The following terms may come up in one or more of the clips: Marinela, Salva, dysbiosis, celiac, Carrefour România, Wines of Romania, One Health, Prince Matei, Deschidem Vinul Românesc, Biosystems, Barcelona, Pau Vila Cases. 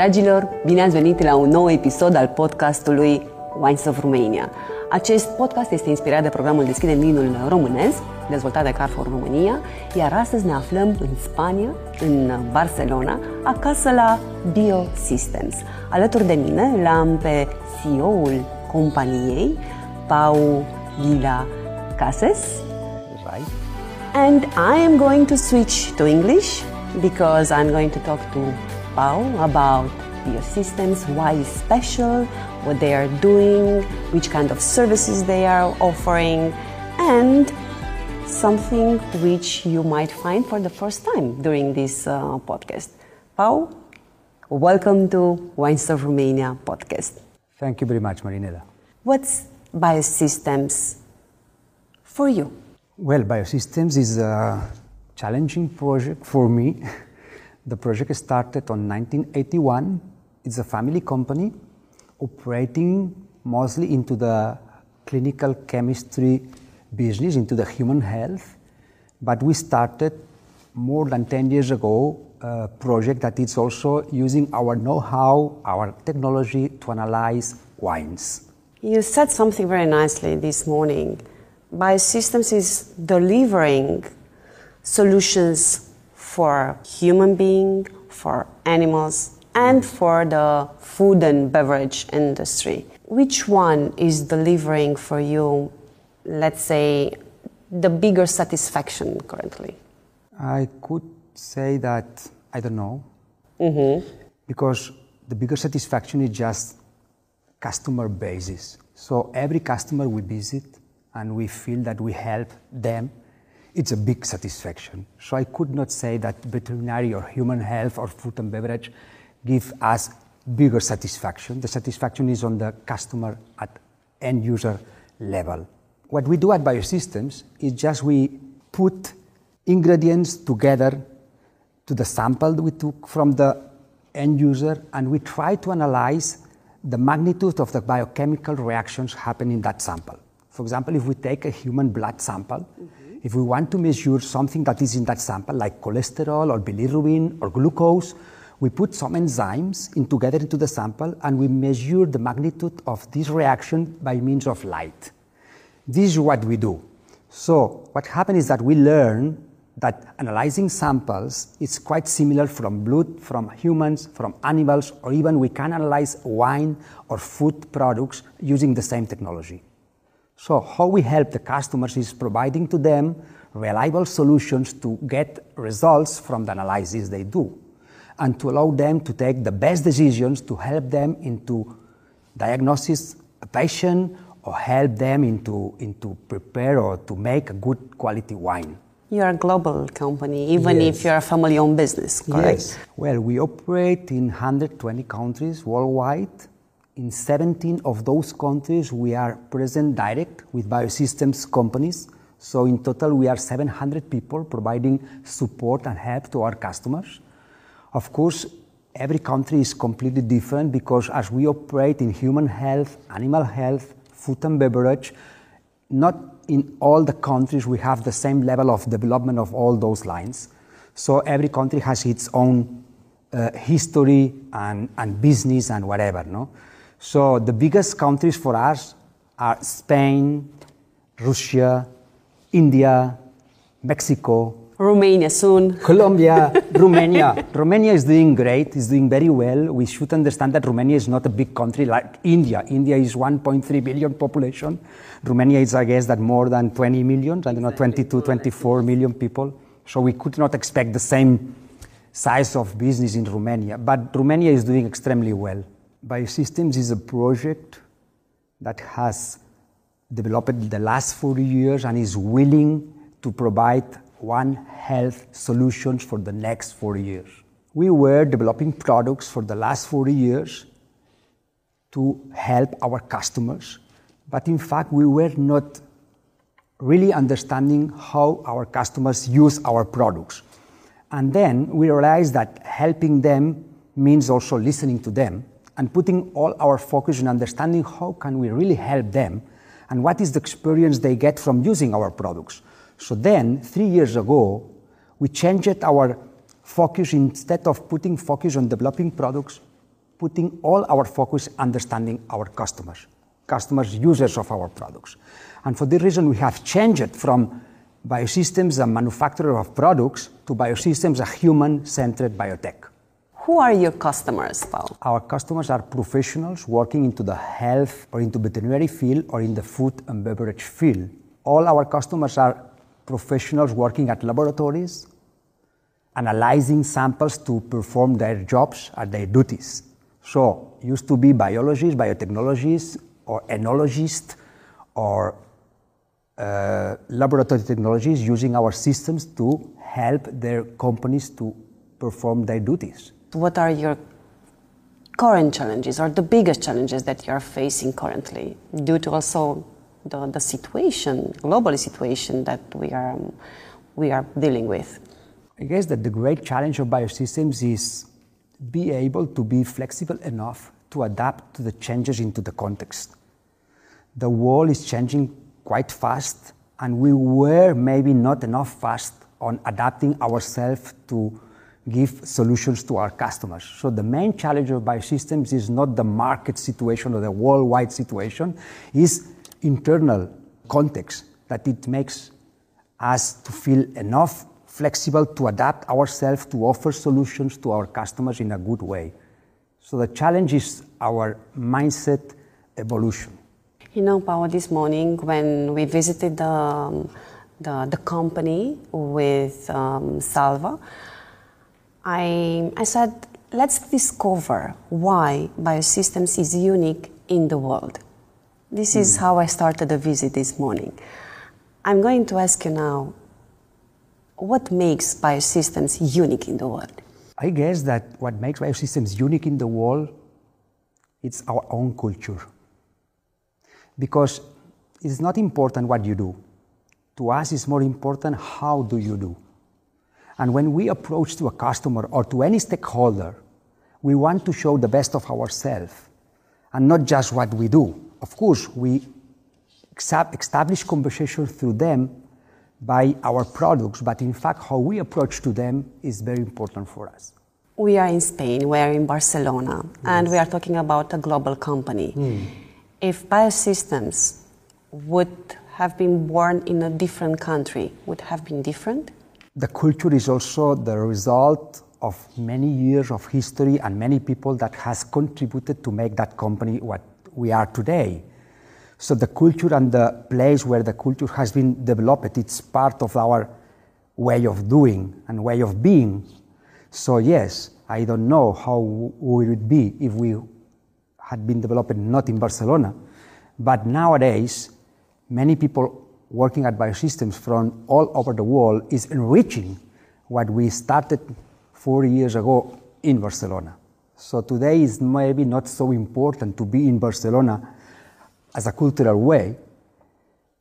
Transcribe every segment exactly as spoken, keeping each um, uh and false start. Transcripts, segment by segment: Dragilor, bine ați venit la un nou episod al podcastului Wines of Romania. Acest podcast este inspirat de programul Deschidem Vinul Românesc, dezvoltat de Carrefour România, iar astăzi ne aflăm în Spania, în Barcelona, acasă la Biosystems. Alături de mine l-am pe C E O-ul companiei, Pau Vila Cases. Right. And I am going to switch to English because I'm going to talk to Pau about Biosystems, why it's special, what they are doing, which kind of services they are offering, and something which you might find for the first time during this uh, podcast. Pau, welcome to Wines of Romania podcast. Thank you very much, Marinela. What's Biosystems for you? Well, Biosystems is a challenging project for me. The project started on nineteen eighty-one. It's a family company operating mostly into the clinical chemistry business, into the human health. But we started more than ten years ago a project that is also using our know-how, our technology to analyze wines. You said something very nicely this morning. Biosystems is delivering solutions for human being, for animals, and for the food and beverage industry. Which one is delivering for you, let's say, the bigger satisfaction currently? I could say that, I don't know, mm-hmm. because the bigger satisfaction is just customer basis. So every customer we visit and we feel that we help them, it's a big satisfaction. So I could not say that veterinary or human health or food and beverage give us bigger satisfaction. The satisfaction is on the customer at end user level. What we do at Biosystems is just we put ingredients together to the sample that we took from the end user, and we try to analyze the magnitude of the biochemical reactions happening in that sample. For example, if we take a human blood sample, mm-hmm. if we want to measure something that is in that sample, like cholesterol or bilirubin or glucose, we put some enzymes in together into the sample and we measure the magnitude of this reaction by means of light. This is what we do. So what happened is that we learn that analyzing samples is quite similar from blood, from humans, from animals, or even we can analyze wine or food products using the same technology. So how we help the customers is providing to them reliable solutions to get results from the analysis they do and to allow them to take the best decisions to help them into diagnosis a patient or help them into, into prepare or to make a good quality wine. You're a global company, even yes. if you're a family-owned business, correct? Yes. Well, we operate in one hundred twenty countries worldwide. In seventeen of those countries, we are present direct with Biosystems companies. So in total, we are seven hundred people providing support and help to our customers. Of course, every country is completely different because as we operate in human health, animal health, food and beverage, not in all the countries we have the same level of development of all those lines. So every country has its own uh, history and, and business and whatever, no? So the biggest countries for us are Spain, Russia, India, Mexico, Romania soon, Colombia, Romania. Romania is doing great, is doing very well. We should understand that Romania is not a big country like India. India is one point three billion population. Romania is, I guess, that more than twenty million, I don't know, twenty-two, twenty-four million people. So we could not expect the same size of business in Romania, but Romania is doing extremely well. Biosystems is a project that has developed the last four years and is willing to provide One Health solutions for the next four years. We were developing products for the last four years to help our customers, but in fact we were not really understanding how our customers use our products. And then we realized that helping them means also listening to them, and putting all our focus on understanding how can we really help them and what is the experience they get from using our products. So then, three years ago, we changed our focus. Instead of putting focus on developing products, putting all our focus understanding our customers, customers, users of our products. And for this reason, we have changed from Biosystems, a manufacturer of products, to Biosystems, a human-centered biotech. Who are your customers, Pau? Our customers are professionals working into the health or into veterinary field or in the food and beverage field. All our customers are professionals working at laboratories, analyzing samples to perform their jobs or their duties. So, used to be biologists, biotechnologists, or enologists, or uh, laboratory technologists using our systems to help their companies to perform their duties. What are your current challenges or the biggest challenges that you are facing currently due to also the, the situation, global situation that we are, um, we are dealing with? I guess that the great challenge of Biosystems is be able to be flexible enough to adapt to the changes into the context. The world is changing quite fast and we were maybe not enough fast on adapting ourselves to give solutions to our customers. So the main challenge of Biosystems is not the market situation or the worldwide situation, is internal context that it makes us to feel enough flexible to adapt ourselves to offer solutions to our customers in a good way. So the challenge is our mindset evolution. You know, Pau, this morning when we visited the, the, the company with um, Salva, I, I said, let's discover why Biosystems is unique in the world. This mm. is how I started the visit this morning. I'm going to ask you now, what makes Biosystems unique in the world? I guess that what makes Biosystems unique in the world, it's our own culture. Because it's not important what you do. To us, it's more important how do you do. And when we approach to a customer or to any stakeholder, we want to show the best of ourselves and not just what we do. Of course, we establish conversation through them by our products, but in fact, how we approach to them is very important for us. We are in Spain, we are in Barcelona, yes. And we are talking about a global company. Mm. If Biosystems would have been born in a different country, would have been different? The culture is also the result of many years of history and many people that has contributed to make that company what we are today. So the culture and the place where the culture has been developed, it's part of our way of doing and way of being. So yes, I don't know how would it be if we had been developed not in Barcelona. But nowadays, many people working at Biosystems from all over the world is enriching what we started four years ago in Barcelona. So today is maybe not so important to be in Barcelona as a cultural way,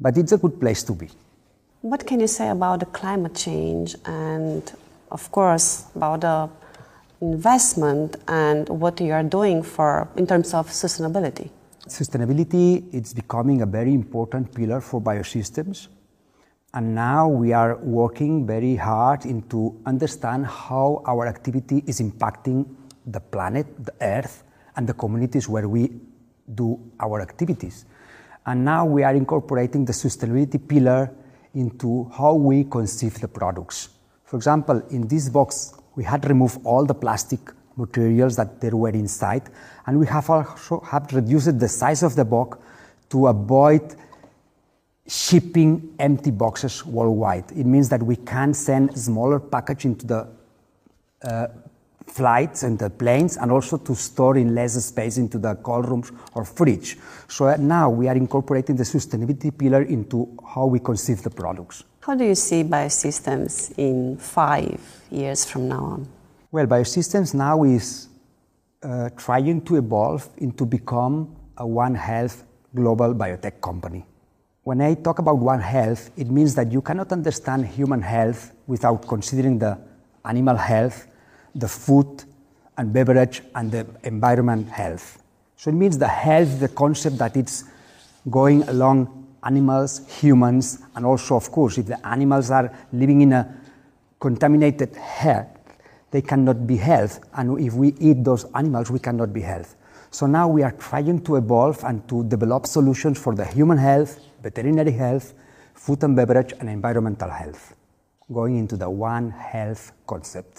but it's a good place to be. What can you say about the climate change and, of course, about the investment and what you are doing for in terms of sustainability? Sustainability, it's becoming a very important pillar for Biosystems, and now we are working very hard into understand how our activity is impacting the planet, the Earth, and the communities where we do our activities. And now we are incorporating the sustainability pillar into how we conceive the products. For example, in this box, we had removed all the plastic materials that there were inside, and we have also have reduced the size of the box to avoid shipping empty boxes worldwide. It means that we can send smaller package into the uh, flights and the planes, and also to store in less space into the cold rooms or fridge. So now we are incorporating the sustainability pillar into how we conceive the products. How do you see Biosystems in five years from now on? Well, Biosystems now is uh, trying to evolve into become a One Health global biotech company. When I talk about One Health, it means that you cannot understand human health without considering the animal health, the food and beverage, and the environment health. So it means the health, the concept that it's going along animals, humans, and also, of course, if the animals are living in a contaminated health, they cannot be healthy, and if we eat those animals, we cannot be healthy. So now we are trying to evolve and to develop solutions for the human health, veterinary health, food and beverage, and environmental health, going into the One Health concept.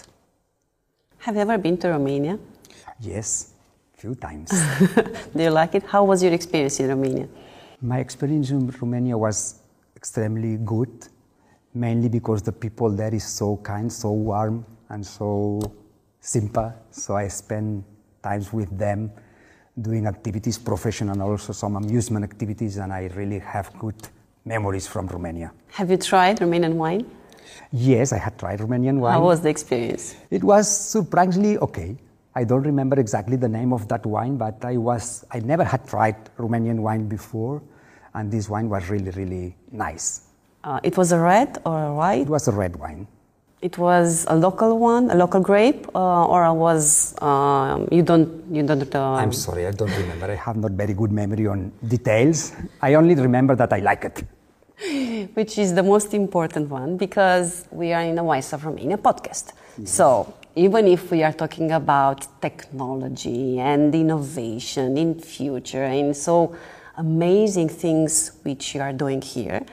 Have you ever been to Romania? Yes, a few times. Do you like it? How was your experience in Romania? My experience in Romania was extremely good, mainly because the people there is so kind, so warm, and so simple. So I spend times with them doing activities, professional and also some amusement activities, and I really have good memories from Romania. Have you tried Romanian wine? Yes, I had tried Romanian wine. How was the experience? It was surprisingly okay. I don't remember exactly the name of that wine, but I was I never had tried Romanian wine before, and this wine was really, really nice. Uh, it was a red or a white? It was a red wine. It was a local one, a local grape, uh, or was um, you don't you don't. Um... I'm sorry, I don't remember. I have not very good memory on details. I only remember that I like it. Which is the most important one, because we are in the Wines of Romania podcast. Yes. So even if we are talking about technology and innovation in future and so amazing things which you are doing here,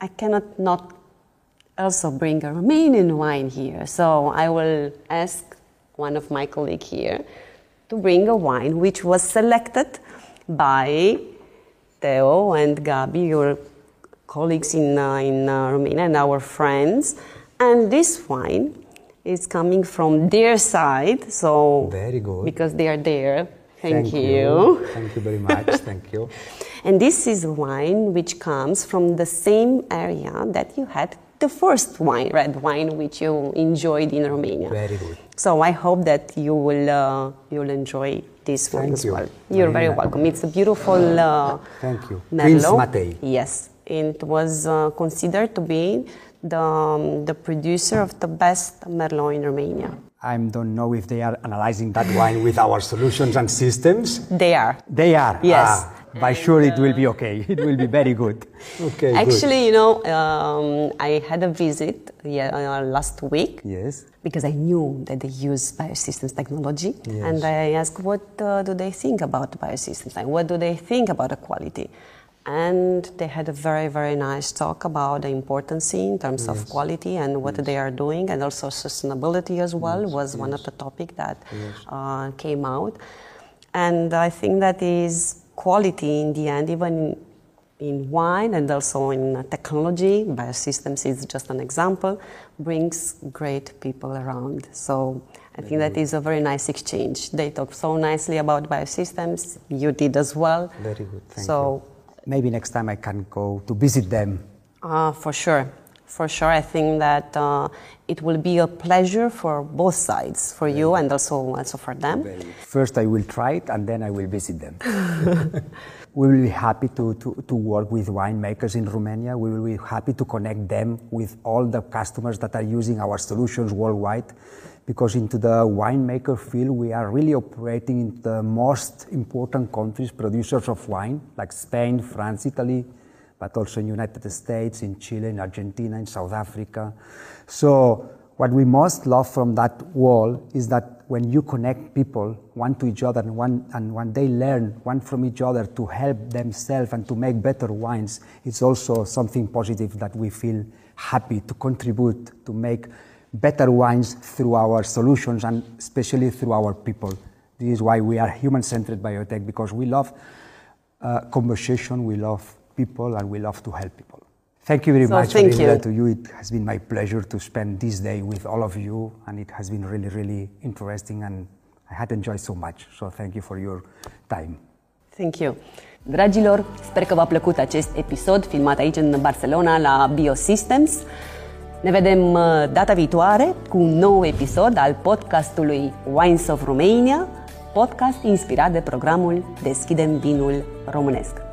I cannot not also bring a Romanian wine here. So I will ask one of my colleagues here to bring a wine which was selected by Theo and Gabi, your colleagues in, uh, in uh, Romania and our friends. And this wine is coming from their side, so... Very good. Because they are there. Thank, Thank you. you. Thank you very much. Thank you. And this is wine which comes from the same area that you had the first wine, red wine, which you enjoyed in Romania. Very good. So I hope that you will uh, you'll enjoy this Thank one as you. well. You're very, very welcome. It's a beautiful uh, Thank you. Prince Matei. Yes. It was uh, considered to be the, um, the producer of the best Merlot in Romania. I don't know if they are analyzing that wine with our solutions and systems. They are. They are. Yes. Ah, by and, sure, uh... it will be okay. It will be very good. Okay. Actually, good. you know, um, I had a visit yeah, uh, last week. Yes. Because I knew that they use Biosystems technology, yes. and I asked, what uh, do they think about Biosystems? Like, what do they think about the quality? And they had a very, very nice talk about the importance in terms yes. of quality and what yes. they are doing, and also sustainability as well yes. was yes. one of the topics that yes. uh, came out. And I think that is quality in the end, even in wine and also in technology. Biosystems is just an example, brings great people around. So I think that is a very nice exchange. They talked so nicely about Biosystems, you did as well. Very good, thank so, you. Maybe next time I can go to visit them. Uh, for sure. For sure. I think that uh, it will be a pleasure for both sides, for Very you good. and also, also for them. First I will try it and then I will visit them. We will be happy to, to, to work with winemakers in Romania. We will be happy to connect them with all the customers that are using our solutions worldwide, because into the winemaker field we are really operating in the most important countries, producers of wine, like Spain, France, Italy, but also in United States, in Chile, in Argentina, in South Africa. So what we most love from that wall is that when you connect people one to each other and one and when they learn one from each other to help themselves and to make better wines, it's also something positive that we feel happy to contribute to make better wines through our solutions and especially through our people. This is why we are human-centered biotech, because we love uh, conversation, we love people, and we love to help people. Thank you very so much thank you. to you. It has been my pleasure to spend this day with all of you, and it has been really, really interesting, and I had enjoyed so much. So thank you for your time. Thank you. Dragilor, sper că v-a plăcut acest episod filmat aici în Barcelona la Biosystems. Ne vedem data viitoare cu un nou episod al podcastului Wines of Romania, podcast inspirat de programul Deschidem Vinul Românesc.